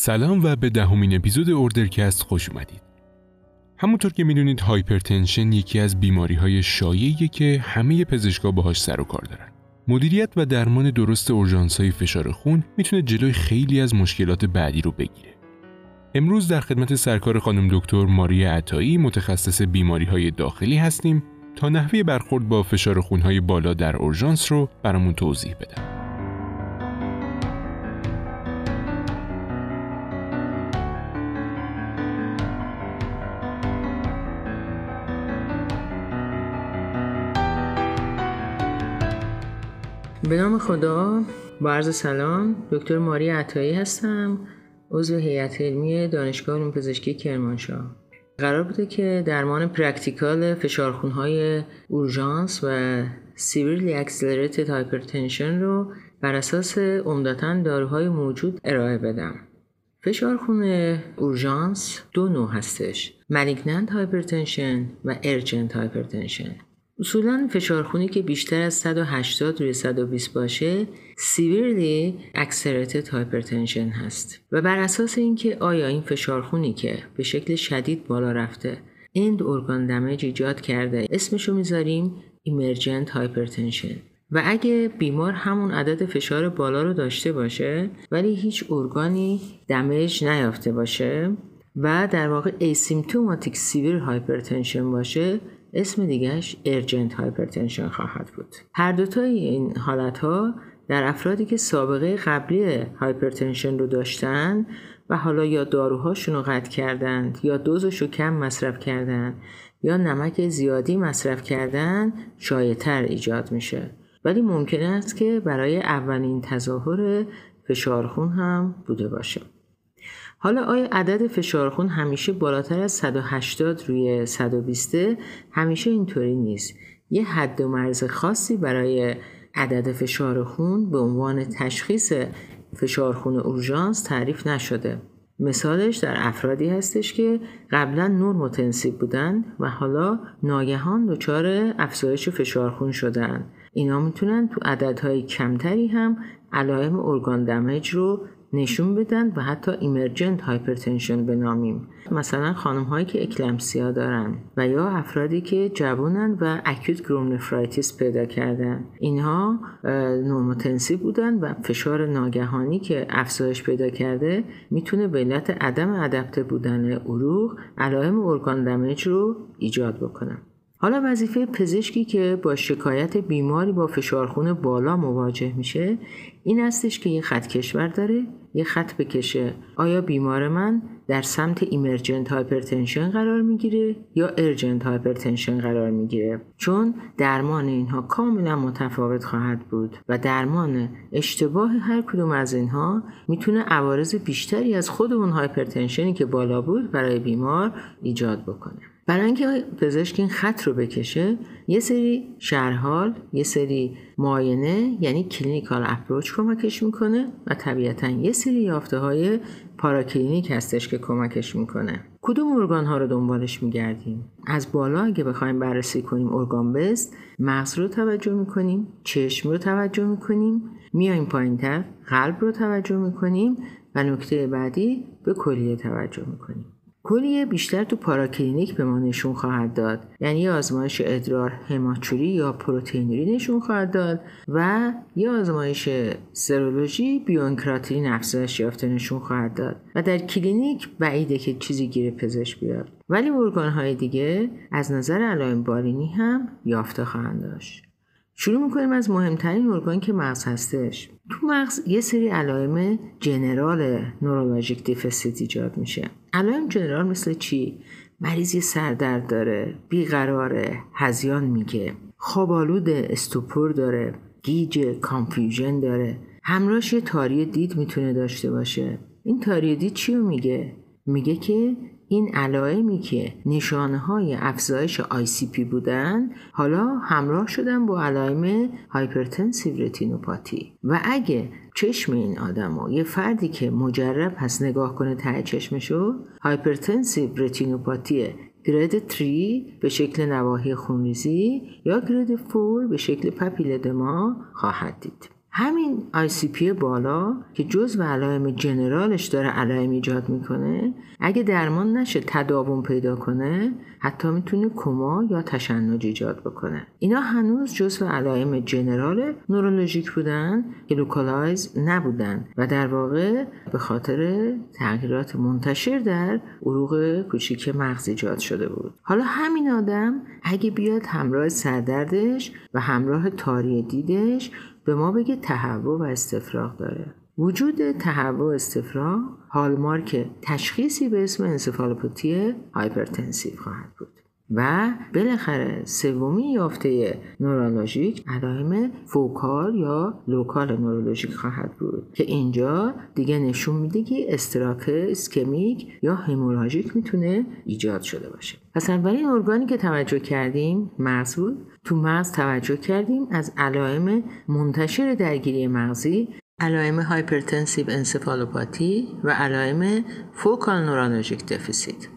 سلام و به دهمین اپیزود اوردرکست خوش اومدید. همونطور که میدونید هایپرتنشن یکی از بیماری‌های شایعیه که همه پزشکا باهاش سر و کار دارن. مدیریت و درمان درست اورژانس‌های فشار خون میتونه جلوی خیلی از مشکلات بعدی رو بگیره. امروز در خدمت سرکار خانم دکتر ماریه عطایی متخصص بیماری‌های داخلی هستیم تا نحوه برخورد با فشار خون‌های بالا در اورژانس رو برامون توضیح بدن. به نام خدا، با عرض سلام، دکتر ماریه عطایی هستم، عضو هیئت علمی دانشگاه علوم پزشکی کرمانشاه. قرار بوده که درمان پرکتیکال فشارخونهای اورژانس و severely accelerated hypertension رو بر اساس عمدتاً داروهای موجود ارائه بدم. فشارخون اورژانس دو نوع هستش، مالیگنانت هایپرتنشن و ارجنت هایپرتنشن. اصولاً فشارخونی که بیشتر از 180 روی 120 باشه severely accelerated hypertension هست و بر اساس اینکه آیا این فشارخونی که به شکل شدید بالا رفته end organ damage ایجاد کرده اسمشو میذاریم emergent hypertension و اگه بیمار همون عدد فشار بالا رو داشته باشه ولی هیچ ارگانی دمیج نیافته باشه و در واقع asymptomatic severe hypertension باشه اسم دیگهش ارجنت هایپرتنشن خواهد بود. هر دوتای این حالتها در افرادی که سابقه قبلی هایپرتنشن رو داشتن و حالا یا داروهاشون رو قطع کردند یا دوزش رو کم مصرف کردند یا نمک زیادی مصرف کردند شایع‌تر ایجاد میشه. ولی ممکن است که برای اولین تظاهر فشارخون هم بوده باشه. حالا آیا عدد فشارخون همیشه بالاتر از 180 روی 120 همیشه اینطوری نیست. یه حد و مرز خاصی برای عدد فشارخون به عنوان تشخیص فشارخون اورژانس تعریف نشده. مثالش در افرادی هستش که قبلا نورموتنسیو بودن و حالا ناگهان دچار افزایش فشارخون شدن. اینا میتونن تو عددهای کمتری هم علائم ارگان دمیج رو نشون بدن و حتی ایمرجنت هایپرتنشن بنامیم. مثلا خانم هایی که اکلامپسیا دارن و یا افرادی که جوانن و اکوت گرومنفرایتیس پیدا کردن، اینها نورموتنسیو بودن و فشار ناگهانی که افزایش پیدا کرده میتونه به علت عدم ادپته بودن عروق علائم ارگان دمیج رو ایجاد بکنه. حالا وظیفه پزشکی که با شکایت بیماری با فشارخون بالا مواجه میشه این هستش که یه خط کشور داره، یه خط بکشه. آیا بیمار من در سمت ایمرجنت هایپرتنشن قرار میگیره یا ارجنت هایپرتنشن قرار میگیره؟ چون درمان اینها کاملا متفاوت خواهد بود و درمان اشتباه هر کدوم از اینها میتونه عوارض بیشتری از خود اون هایپرتنشنی که بالا بود برای بیمار ایجاد بکنه. برای اینکه پزشک این خط رو بکشه یه سری شرحال، یه سری معاینه یعنی کلینیکال اپروچ کمکش میکنه و طبیعتاً یه سری یافته‌های پاراکلینیک هستش که کمکش میکنه. کدوم ارگان‌ها رو دنبالش میگردیم؟ از بالا اگه بخوایم بررسی کنیم ارگان بست، مغز رو توجه میکنیم، چشم رو توجه میکنیم، میایم پایین‌تر قلب رو توجه میکنیم و نکته بعدی به کلیه توجه میکنیم. کلیه بیشتر تو پاراکلینیک به ما نشون خواهد داد، یعنی آزمایش ادرار، هماچوری یا پروتئینوری نشون خواهد داد و یا آزمایش سرولوژی بیوانکراتین افزایش یافته نشون خواهد داد و در کلینیک بعیده که چیزی گیر پزشک بیاد، ولی ارگان‌های دیگه از نظر علائم بالینی هم یافته خواهند داشت. شروع میکنیم از مهمترین ارگان که مغز هستش. تو مغز یه سری علائم جنرال نورولوژیک دیفیسیت ایجاد میشه. علائم جنرال مثل چی؟ مریض یه سردرد داره، بیقراره، هذیان میگه، خوابالود استوپور داره، گیج کانفیوژن داره، همراهش یه تاری دید میتونه داشته باشه. این تاری دید چی رو میگه؟ میگه که این علائمی که نشانه‌های افزایش ICP بودن حالا همراه شدن با علائم هایپرتنسیو رتینوپاتی و اگه چشم این آدمو یه فردی که مجرب هست نگاه کنه ته چشمشو هایپرتنسیو رتینوپاتیه گرید 3 به شکل نواحی خونریزی یا گرید 4 به شکل پاپیلدما خواهد دید. همین ICP بالا که جزء علائم جنرالش داره علائم ایجاد میکنه، اگه درمان نشه تداوم پیدا کنه حتی میتونه کما یا تشنج ایجاد بکنه. اینا هنوز جزء علائم جنرال نورولوژیک بودن که لوکالایز نبودن و در واقع به خاطر تغییرات منتشر در عروق کوچیک مغز ایجاد شده بود. حالا همین آدم اگه بیاد همراه سردردش و همراه تاری دیدش به ما بگه تهوع و استفراغ داره. وجود تهوع و استفراغ هالمارک تشخیصی به اسم انسفالوپاتی هایپرتنسیو خواهد بود. و بالاخره سومی یافته نورولوژیک علائم فوکال یا لوکال نورولوژیک خواهد بود که اینجا دیگه نشون میده که استراک اسکمیک یا هموراژیک میتونه ایجاد شده باشه. پس اولین ارگانی که توجه کردیم مغز بود. تو مغز توجه کردیم از علائم منتشر درگیری مغزی، علائم هایپرتنسیو انسفالوپاتی و علائم فوکال نورولوژیک دفیسیت.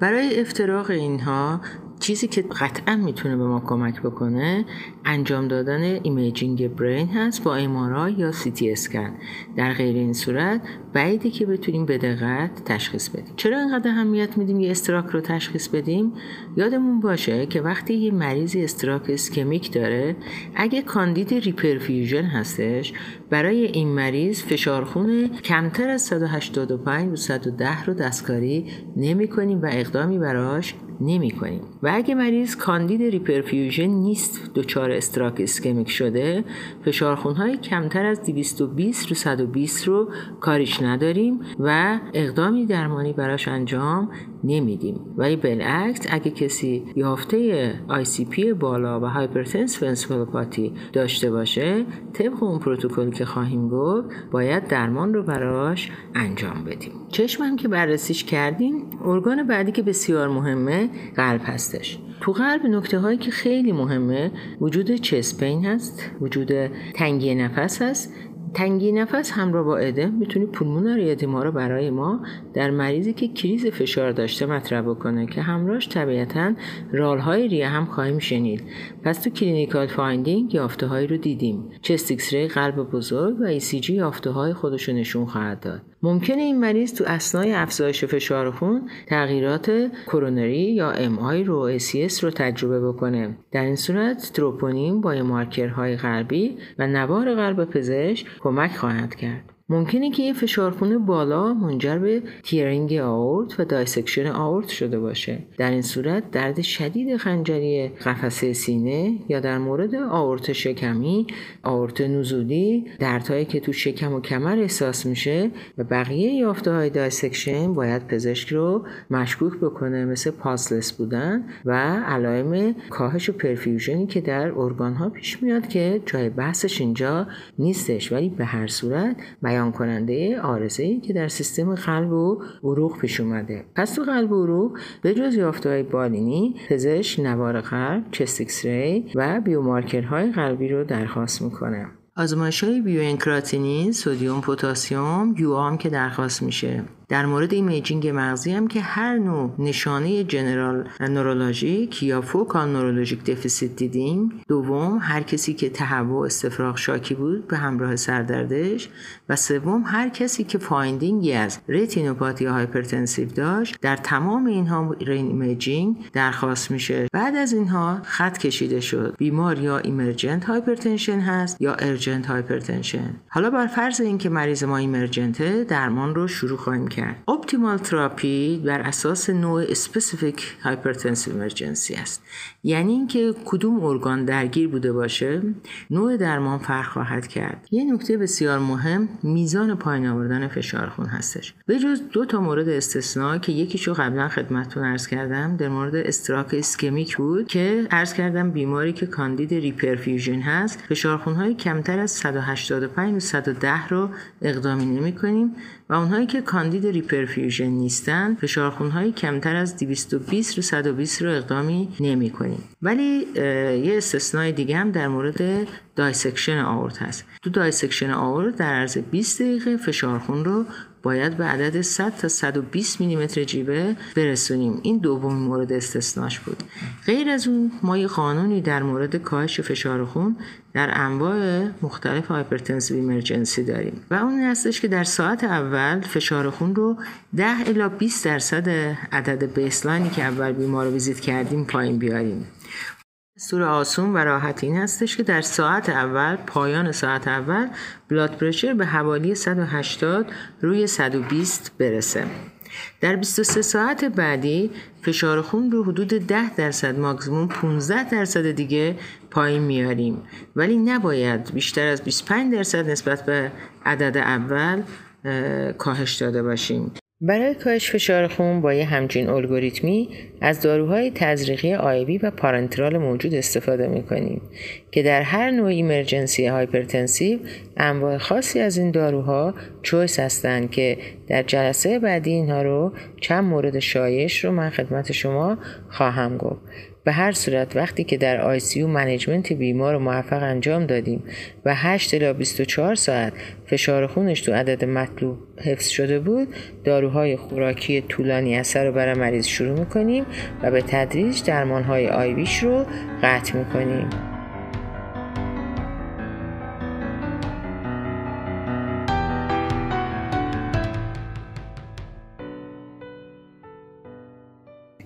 برای افتراق اینها چیزی که قطعا میتونه به ما کمک بکنه انجام دادن ایمیجینگ برین هست با MRI یا CT اسکن. در غیر این صورت بعیده که بتونیم به دقت تشخیص بدیم. چرا اینقدر اهمیت میدیم یه استراک رو تشخیص بدیم؟ یادمون باشه که وقتی یه مریضی استراک اسکمیک داره، اگه کاندید ریپرفیوژن هستش، برای این مریض فشار خون کمتر از 185 و 110 رو دستکاری نمی‌کنیم و اقدامی براش نمی‌کنیم. و اگه مریض کاندید ریپرفیوژن نیست، دچار استراک اسکمیک شده، فشار خون‌های کمتر از 220 رو 120 رو کاریش نداریم و اقدامی درمانی براش انجام نمیدیم. ولی بالعکس اگه کسی یافته ICP بالا و هایپرتنسیو انسفالوپاتی داشته باشه، طبق اون پروتکل که خواهیم گفت باید درمان رو براش انجام بدیم. چشمم که بررسیش کردیم، ارگان بعدی که بسیار مهمه قلب هستش. تو قلب نکته هایی که خیلی مهمه وجود چست پین هست، وجود تنگی نفس هست. تنگی نفس همراه با ادم میتونه پولمونری ادما رو برای ما در مریضی که کریز فشار داشته مطرح بکنه که همراهش طبیعتاً رالهای ریه هم خواهیم شنید. پس تو کلینیکال فایندینگ یافته‌هایی رو دیدیم. چست ایکس ری قلب بزرگ و ECG یافته‌های خودش رو نشون خواهد داد. ممکنه این مریض تو اثنای افزایش فشار خون تغییرات کرونری یا MI رو ACS رو تجربه بکنه. در این صورت تروپونین با مارکرهای قلبی و نوار قلب پزشک کمک خواهد کرد. ممکنه که این فشارخون بالا منجر به تیرینگ آورت و دایسکشن آورت شده باشه. در این صورت درد شدید خنجری قفسه سینه یا در مورد آورت شکمی، آورت نزولی، دردهایی که تو شکم و کمر احساس میشه و بقیه یافته‌های دایسکشن باید پزشک رو مشکوک بکنه، مثل پاسلس بودن و علائم کاهش و پرفیوژنی که در ارگان‌ها پیش میاد که جای بحثش اینجا نیستش، ولی به هر صورت کننده عارضه‌ای که در سیستم قلب و عروق پیش اومده. پس تو قلب و عروق به جز یافته‌های بالینی، پزشک نوار قلب، چست ایکس ری و بیومارکرهای قلبی رو درخواست میکنه. آزمایش‌های بیوانکراتینین، سدیم، پتاسیم، یوآم که درخواست میشه. در مورد ایمیجینگ مغزی هم که هر نوع نشانه جنرال نورولوژیک یا فوکال نورولوژیک دفیسیت دیدیم. دوم، هر کسی که تهوع و استفراغ شاکی بود به همراه سردردش. و سوم، هر کسی که فایندینگی از رتینوپاتی هایپرتنسیو داشت. در تمام اینها ایمیجینگ درخواست میشه. بعد از اینها خط کشیده شد. بیمار یا ایمرجنت هایپرتنشن هست یا ارجنت هایپرتنشن. حالا بر فرض اینکه مریض ما ایمرجنته، درمان رو شروع خواهیم کرد. اپتیمال تراپی بر اساس نوع اسپسیفیک هایپرتنسیو ایمرجنسی است، یعنی اینکه کدوم ارگان درگیر بوده باشه نوع درمان فرق خواهد کرد. یه نکته بسیار مهم میزان پایین آوردن فشار خون هستش، به جز دو تا مورد استثنا که یکیشو قبلا خدمتتون عرض کردم در مورد استراک اسکمیک بود که عرض کردم بیماری که کاندید ریپرفیوژن هست فشار خون های کمتر از 185 و 110 رو اقدامی نمی‌کنیم و اونهایی که کاندید ریپرفیوژن نیستن فشارخون‌های کمتر از 220 رو 120 رو اقدامی نمی‌کنیم. ولی یه استثنای دیگه هم در مورد دایسکشن آورت هست. تو دایسکشن آورت در عرض 20 دقیقه فشارخون رو باید به عدد 100 تا 120 میلیمتر جیوه برسونیم. این دومین مورد استثناش بود. غیر از اون ما یه قانونی در مورد کاهش فشار خون در انواع مختلف هایپرتنسیو ایمرجنسی داریم و اون این هستش که در ساعت اول فشار خون رو 10 الی 20% عدد بیسلاینی که اول بیمار رو ویزیت کردیم پایین بیاریم. دستور آسون و راحت این هستش که در ساعت اول، پایان ساعت اول، بلاد پرشر به حوالی 180 روی 120 برسه. در 23 ساعت بعدی فشار خون رو حدود 10% ماکسیموم 15% دیگه پایین میاریم، ولی نباید بیشتر از 25% نسبت به عدد اول کاهش داده باشیم. برای کاهش فشار خون با یه همچین الگوریتمی از داروهای تزریقی آیبی و پارنترال موجود استفاده می‌کنیم که در هر نوع ایمرجنسی هایپرتنسیو انواع خاصی از این داروها چویس هستند که در جلسه بعدی اینها رو چند مورد شایعش رو من خدمت شما خواهم گفت. به هر صورت وقتی که در آی سی یو منیجمنت بیمار رو موفق انجام دادیم و 8 الی 24 ساعت فشار خونش تو عدد مطلوب حفظ شده بود، داروهای خوراکی طولانی اثر رو برای مریض شروع می‌کنیم و به تدریج درمان‌های آی ویش رو قطع می‌کنیم.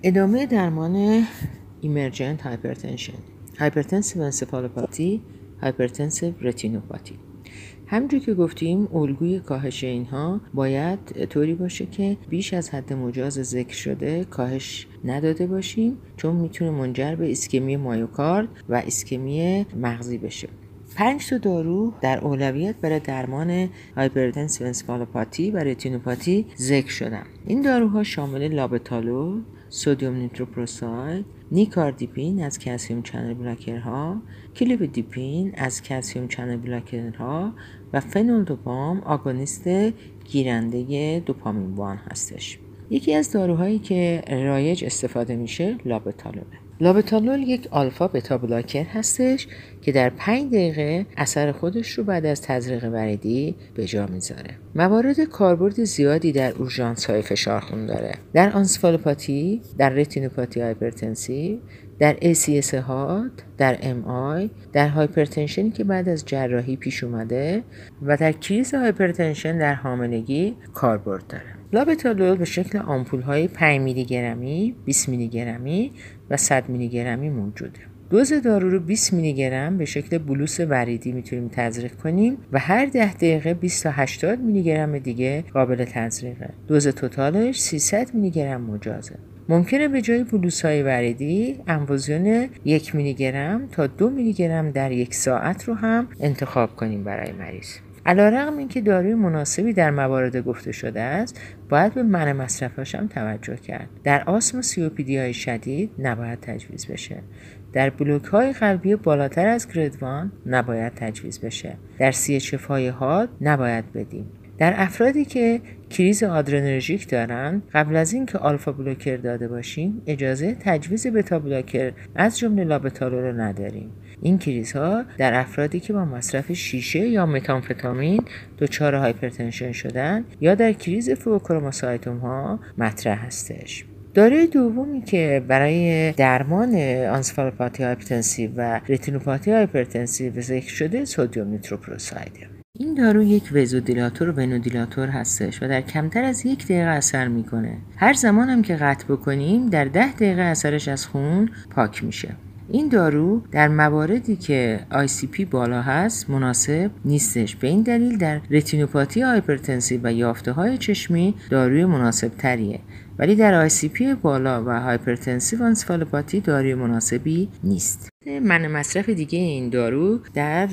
ادامه درمان ایمرجنت هایپرتنشن، هایپرتنسیو انسفالوپاتی، هایپرتنسیو رتینوپاتی. همونجوری که گفتیم الگوی کاهش اینها باید طوری باشه که بیش از حد مجاز ذکر شده کاهش نداده باشیم، چون میتونه منجر به ایسکمی مایوکارد و ایسکمی مغزی بشه. 5 تا دارو در اولویت برای درمان هایپرتنسیو انسفالوپاتی و رتینوپاتی ذکر شدن. این داروها شامل لابوتالول، سدیم نیتروپروساید، نیکاردیپین از کلسیم چنل بلاکرها، کلودیپین از کلسیم چنل بلاکرها و فنول دوبام آگونیست گیرنده دوپامین وان هستش. یکی از داروهایی که رایج استفاده میشه لابوتالول. لابوتالول یک آلفا بتا بلاکر هستش که در 5 دقیقه اثر خودش رو بعد از تزریق وریدی به جا میذاره. موارد کاربرد زیادی در اورژانس‌های فشار خون داره. در انسفالوپاتی، در رتینوپاتی هایپرتنسیو، در ACS ها، در MI، در هایپرتنشنی که بعد از جراحی پیش اومده و در کریز هایپرتنشن در حاملگی کاربرد داره. لابوتالول به شکل آمپول‌های 5 میلی گرمی، 20 میلی گرمی و 100 میلی گرمی موجوده. دوز دارو رو 20 میلی گرم به شکل بلوس وریدی میتونیم تزریق کنیم و هر 10 دقیقه 20 تا 80 میلی گرم دیگه قابل تزریقه. دوز توتالش 300 میلی گرم مجازه. ممکنه به جای بلوس‌های وریدی انفوزیون 1 میلی گرم تا 2 میلی گرم در یک ساعت رو هم انتخاب کنیم برای مریض. علیرغم اینکه داروی مناسبی در موارد گفته شده است، باید به منع مصرفش هم توجه کرد. در آسم و COPD های شدید نباید تجویز بشه. در بلوک های قلبی بالاتر از گرید 1 نباید تجویز بشه. در CHF های حاد نباید بدیم. در افرادی که کریز آدرنرژیک دارن، قبل از اینکه آلفا بلوکر داده باشیم اجازه تجویز بتا بلوکر از جمله لابوتالول رو نداریم. این کریزها در افرادی که با مصرف شیشه یا متامفتامین دچار هایپرتنشن شدن یا در کریز فوکروموسایتوم ها مطرح هستش. داروی دومی که برای درمان انسفالوپاتی هایپرتنسیو و رتینوپاتی هایپرتنسیو ذکر شده سدیم نیتروپروسایده. این دارو یک وزودیلاتور و ونودیلاتور هستش و در کمتر از 1 دقیقه اثر میکنه. هر زمان هم که قطع بکنیم در 10 دقیقه اثرش از خون پاک میشه. این دارو در مواردی که ICP بالا هست مناسب نیستش. به این دلیل در رتینوپاتی هایپرتنسیو و یافته‌های چشمی داروی مناسب تریه، ولی در ICP بالا و هایپرتنسیو انسفالوپاتی داروی مناسبی نیست. منع مصرف دیگه این دارو در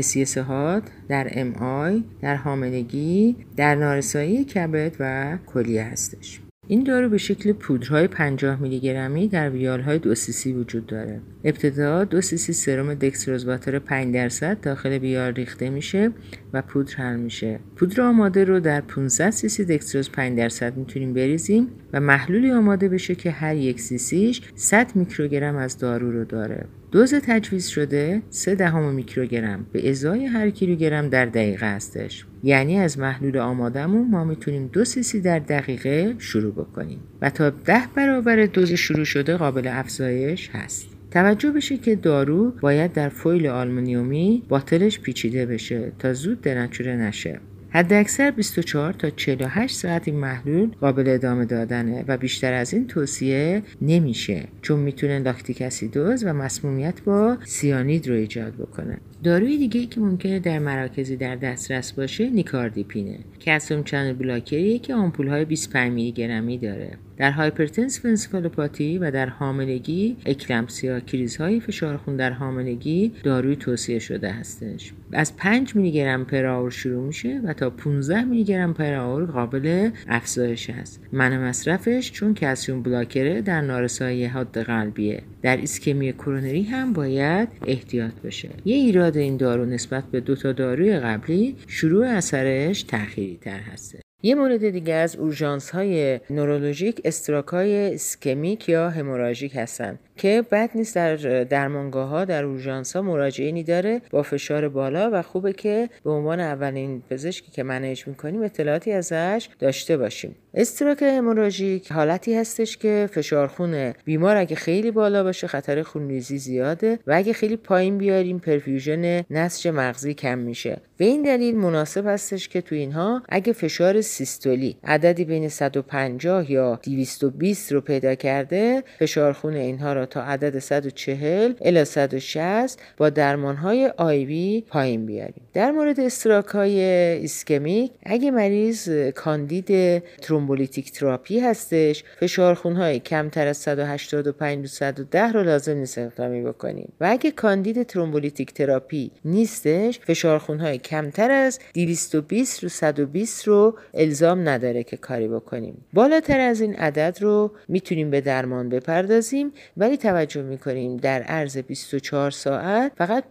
ACS ها، در MI، در حاملگی، در نارسایی کبد و کلیه هستش. این دارو به شکل پودرهای 50 میلی گرمی در ویالهای 2 سی سی وجود داره. ابتدا 2 سی سی سرم دکستروز واتر 5% داخل ویال ریخته میشه و پودر حل میشه. پودر آماده رو در 500 سی سی دکتروز 5% میتونیم بریزیم و محلولی آماده بشه که هر یک سی سیش 100 میکروگرم از دارو رو داره. دوز تجویز شده 0.3 میکروگرم به ازای هر کیلوگرم در دقیقه هستش. یعنی از محلول آمادهمون ما میتونیم 2 سی سی در دقیقه شروع بکنیم و تا 10 برابر دوز شروع شده قابل افزایش هست. توجه بشه که دارو باید در فویل آلومینیومی باتلش پیچیده بشه تا زود دنچوره نشه. حداکثر 24 تا 48 ساعت این محلول قابل ادامه دادنه و بیشتر از این توصیه نمیشه، چون میتونه لاکتیک اسیدوز و مسمومیت با سیانید رو ایجاد بکنه. داروی دیگه‌ای که ممکنه در مراکزی در دسترس باشه نیکاردیپینه که کلسیم چنل بلاکریه که آمپول‌های 25 میلی گرمی داره. در هایپرتنسیو انسفالوپاتی و در حاملگی اکلامپسیا کریزهای فشار خون در حاملگی داروی توصیه شده هستش. از 5 میلی گرم پر اور شروع میشه و تا 15 میلی گرم پر اور قابل افزایش است. منع مصرفش چون کلسیم بلاکره در نارسایی حاد قلبیه. در ایسکمی کرونری هم باید احتیاط بشه. یه ایراد این دارو نسبت به دو تا داروی قبلی شروع اثرش تأخیری تر هست. یه مورد دیگه از اورژانس های نورولوژیک استروک های اسکمیک یا هموراژیک هستن که بد نیست در درمانگاه ها در اورژانس ها مراجعینی داره با فشار بالا و خوبه که به عنوان اولین پزشکی که منیج میکنیم اطلاعاتی ازش داشته باشیم. استروک هموراژیک حالتی هستش که فشار خون بیمار اگه خیلی بالا باشه خطر خونریزی زیاده و اگه خیلی پایین بیاریم پرفیوژن نسج مغزی کم میشه. به این دلیل مناسب هستش که تو اینها اگه فشار سیستولی عددی بین 150 یا 220 رو پیدا کرده فشار خون اینها را تا عدد 140 الی 160 با درمانهای آیوی پایین بیاریم. در مورد استروک‌های ایسکمیک اگه مریض کاندید ترومبولیتیک تراپی هستش فشار خون‌های کمتر از 185 تا 110 رو لازم نیست اقدامی بکنیم و اگه کاندید ترومبولیتیک تراپی نیستش فشار خون‌های کمتر از 220 تا 120 رو الزام نداره که کاری بکنیم. بالاتر از این عدد رو میتونیم به درمان بپردازیم ولی توجه میکنیم در عرض 24 ساعت فقط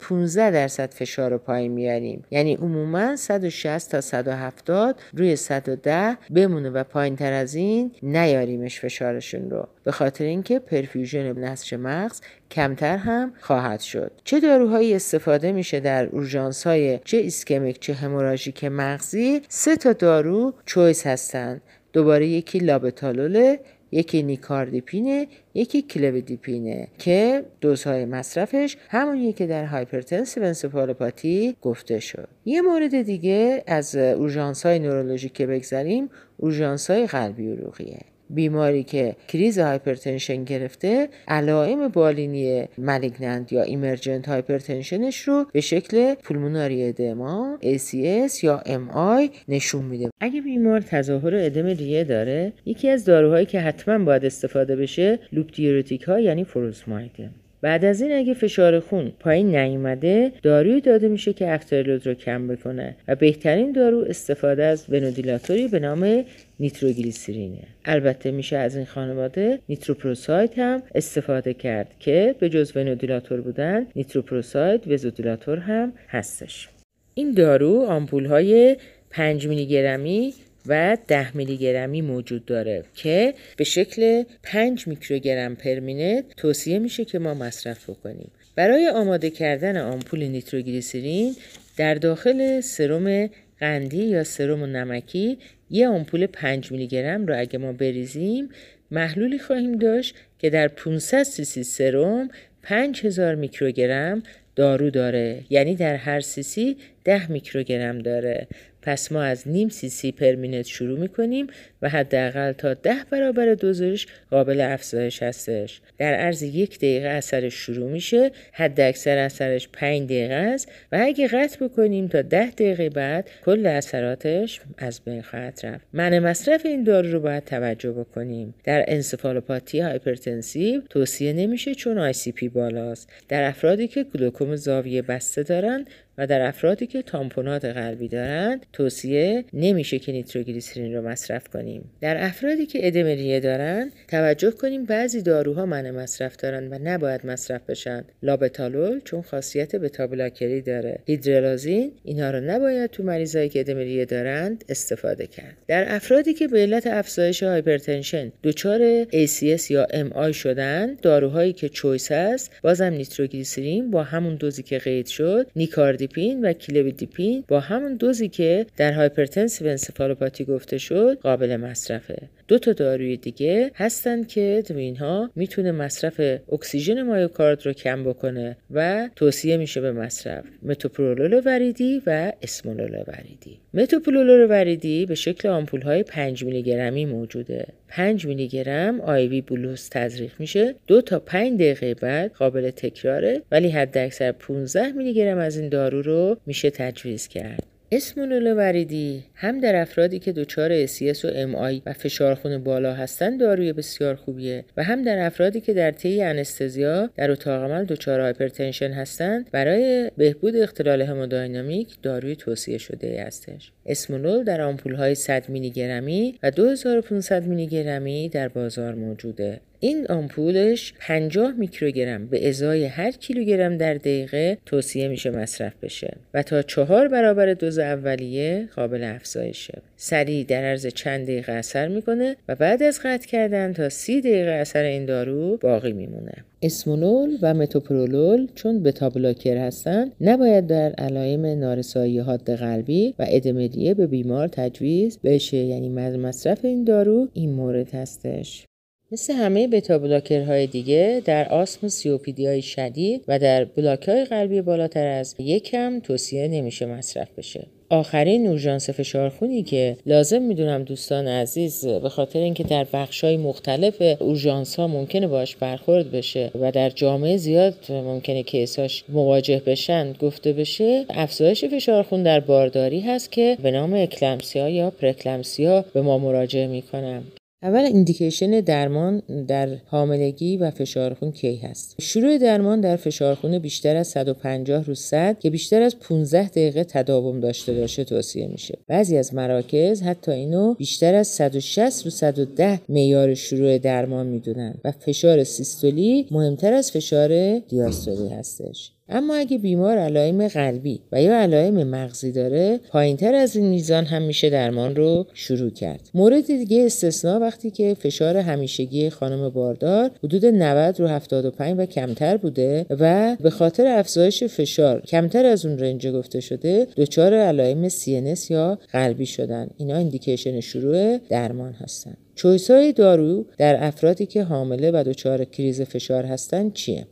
15% فشار رو پایین میاریم. یعنی عموما 160 تا 170 روی 110 بمونه و پایین تر از این نیاریمش فشارشون رو. به خاطر اینکه پرفیوژن نسج مغز کمتر هم خواهد شد. چه داروهایی استفاده میشه در اورژانس های چه ایسکمیک چه هموراژیک مغزی؟ 3 تا دارو چویس هستن. دوباره یکی لابوتالول، یکی نیکاردیپینه، یکی کلودیپینه که دوزهای مصرفش همونیه که در هایپرتنسیو انسفالوپاتی گفته شد. یه مورد دیگه از اورژانس‌های نورولوژیک که بگذاریم اورژانس‌های قلبی عروقیه. بیماری که کریز هایپرتنشن گرفته علائم بالینی مالیگنانت یا ایمرجنت هایپرتنشنش رو به شکل پولموناری ادما ACS یا MI نشون میده. اگه بیمار تظاهر ادم ریه داره یکی از داروهایی که حتما باید استفاده بشه لوپ دیورتیک ها یعنی فروزمایده. بعد از این اگه فشار خون پایین نیامده دارویی داده میشه که افترلود رو کم بکنه و بهترین دارو استفاده از ونودیلاتوری به نام نیتروگلیسیرینه. البته میشه از این خانواده نیتروپروساید هم استفاده کرد که به جز ونودیلاتور بودن نیتروپروساید وزودیلاتور هم هستش. این دارو آمپول‌های 5 میلی گرمی و 10 میلی گرمی موجود داره که به شکل 5 میکروگرم پر مینت توصیه میشه که ما مصرف بکنیم. برای آماده کردن آمپول نیتروگلیسیرین در داخل سرم قندی یا سرم نمکی یه آمپول 5 میلی گرم رو اگه ما بریزیم محلولی خواهیم داشت که در 500 سی سی سرم 5000 میکروگرم دارو داره. یعنی در هر سی سی 10 میکروگرم داره. پس ما از نیم سی سی پر مینت شروع میکنیم و حداقل تا 10 برابر دوزش قابل افزایش هستش. در عرض 1 دقیقه اثرش شروع میشه. حداکثر اثرش 5 دقیقه است و اگه قطع بکنیم تا 10 دقیقه بعد کل اثراتش از بین خواهد رفت. منع مصرف این دارو رو باید توجه بکنیم. در انسفالوپاتی هایپرتنسیو توصیه نمیشه چون ICP بالاست. در افرادی که گلوکوم زاویه بسته دارن و در افرادی که تامپونات قلبی دارند توصیه نمیشه که نیتروگلیسرین رو مصرف کنیم. در افرادی که ادم ریه دارند توجه کنیم بعضی داروها مانع مصرف دارند و نباید مصرف بشن. لابوتالول چون خاصیت بتا بلاکری داره، هیدرالازین، اینا رو نباید تو مریضایی که ادم ریه دارند استفاده کرد. در افرادی که به علت افزایش هایپرتنشن دچار ACS یا MI شدند، داروهایی که چویس است بازم نیتروگلیسرین با همون دوزی که قید شد، نیکاردیپین و کلودیپین با همون دوزی که در هایپرتنسیو انسفالوپاتی گفته شد قابل مصرفه. دو تا داروی دیگه هستن که تو اینها میتونه مصرف اکسیژن مایوکارد رو کم بکنه و توصیه میشه به مصرف متوپرولول وریدی و اسمولول وریدی. متوپرولول وریدی به شکل آمپول‌های 5 میلی گرمی موجوده. 5 میلی گرم آیوی بلوس تزریق میشه، 2 تا 5 دقیقه بعد قابل تکراره، ولی حداکثر 15 میلی گرم از این دارو رو میشه تجویز کرد. اسمولول وریدی هم در افرادی که دچار ACS و MI و فشار خون بالا هستند داروی بسیار خوبیه و هم در افرادی که در طی انستزیا در اتاق عمل دچار هایپرتنشن هستند برای بهبود اختلال همودینامیک داروی توصیه شده هستش. اسمولول در آمپول‌های 100 میلی گرمی و 2500 میلی گرمی در بازار موجوده. این آمپولش 50 میکروگرم به ازای هر کیلوگرم در دقیقه توصیه میشه مصرف بشه و تا 4 برابر دوز اولیه قابل افزایشه. سریع در عرض چند دقیقه اثر میکنه و بعد از قطع کردن تا 30 دقیقه اثر این دارو باقی میمونه. اسمولول و متوپرولول چون بتا بلاکر هستند نباید در علائم نارسایی حاد قلبی و ادم ریه به بیمار تجویز بشه، یعنی مصرف این دارو این مورد هستش. مثل همه بتا بلاکرهای دیگه در آسم COPD شدید و در بلاک‌های قلبی بالاتر از 1 توصیه نمیشه مصرف بشه. آخرین اورژانس فشارخونی که لازم میدونم دوستان عزیز به خاطر اینکه در بخش‌های مختلف اورژانس ها ممکنه باش برخورد بشه و در جامعه زیاد ممکنه کیساش مواجه بشن گفته بشه، افزایش فشارخون در بارداری هست که به نام اکلامپسیا یا پرکلامپسیا به ما مراجعه میکنم. اول ایندیکیشن درمان در حاملگی و فشارخون کی هست؟ شروع درمان در فشارخون بیشتر از 150 روز 100 که بیشتر از 15 دقیقه تداوم داشته باشه توصیه میشه. بعضی از مراکز حتی اینو بیشتر از 160 روز 110 معیار شروع درمان میدونن و فشار سیستولی مهمتر از فشار دیاستولی هستش. اما اگه بیمار علائم قلبی و یا علائم مغزی داره پایینتر از این میزان هم میشه درمان رو شروع کرد. مورد دیگه استثناء وقتی که فشار همیشگی خانم باردار حدود 90 رو 75 و کمتر بوده و به خاطر افزایش فشار کمتر از اون رنج گفته شده دچار علائم CNS یا قلبی شدن، اینا ایندیکیشن شروع درمان هستن. چویس‌های دارو در افرادی که حامله و دچار کریز فشار هستن چیه؟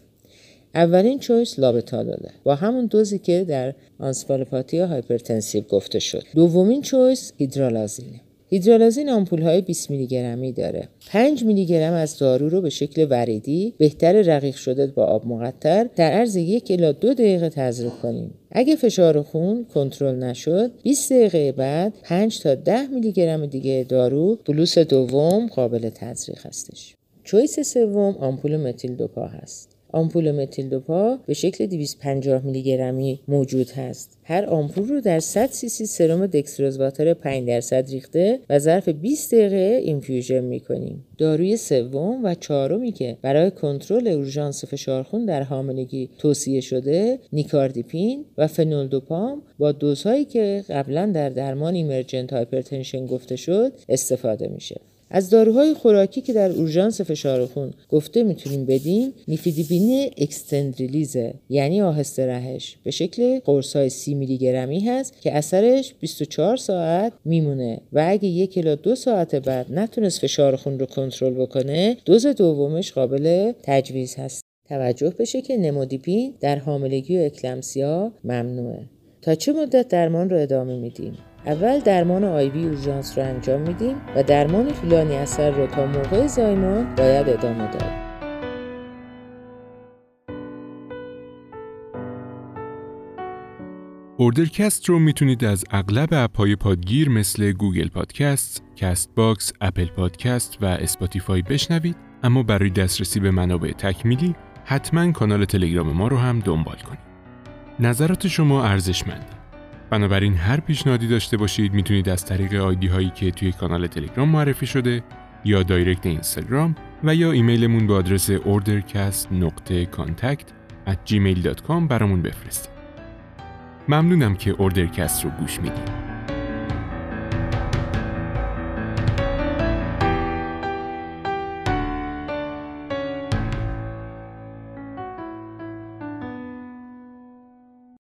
اولین چویس لابوتالوله با همون دوزی که در انسفالوپاتی هایپرتنسیو گفته شد. دومین چویس هیدرالازینه. هیدرالازین آمپول‌های 20 میلی گرمی داره. 5 میلی گرم از دارو رو به شکل وریدی بهتر رقیق شده با آب مقطر در عرض 1 الی 2 دقیقه تزریق کنیم. اگه فشار خون کنترل نشد 20 دقیقه بعد 5 تا 10 میلی گرم دیگه دارو بلوس دوم قابل تزریق هستش. چویس سوم آمپول متیل دوپا هست. آمپول متیل دوپا به شکل 250 میلی گرمی موجود هست. هر آمپول رو در 100 سی سی سرم دکستروز واتر 5% ریخته و ظرف 20 دقیقه اینفیوژن می‌کنیم. داروی سوم و چهارمی که برای کنترل اورژانس فشارخون در حاملگی توصیه شده، نیکاردیپین و فنول دوبام با دوزهایی که قبلا در درمان ایمرجنت هایپرتنشن گفته شد استفاده میشه. از داروهای خوراکی که در اورژانس فشار خون گفته میتونیم بدیم نیفی دیپین اکستند ریلیزه، یعنی آهسته رهش، به شکل قرص‌های 30 میلی گرمی هست که اثرش 24 ساعت میمونه و اگه 1 الی 2 ساعت بعد نتونست فشار خون رو کنترل بکنه دوز دومش قابل تجویز هست. توجه بشه که نمودیپین در حاملگی و اکلامپسیا ممنوعه. تا چه مدت درمان رو ادامه میدیم؟ اول درمان آیوی اورژانس رو انجام میدیم و درمان طولانی اثر رو تا موقع زایمان باید ادامه داد. اوردرکست رو میتونید از اغلب اپ‌های پادگیر مثل گوگل پادکست، کست باکس، اپل پادکست و اسپاتیفای بشنوید، اما برای دسترسی به منابع تکمیلی حتما کانال تلگرام ما رو هم دنبال کنید. نظرات شما ارزشمند. بنابراین هر پیشنهادی داشته باشید میتونید از طریق آیدی هایی که توی کانال تلگرام معرفی شده یا دایرکت اینستاگرام و یا ایمیلمون با آدرس ordercast.contact@gmail.com برامون بفرستید. ممنونم که اوردرکست رو گوش میدید.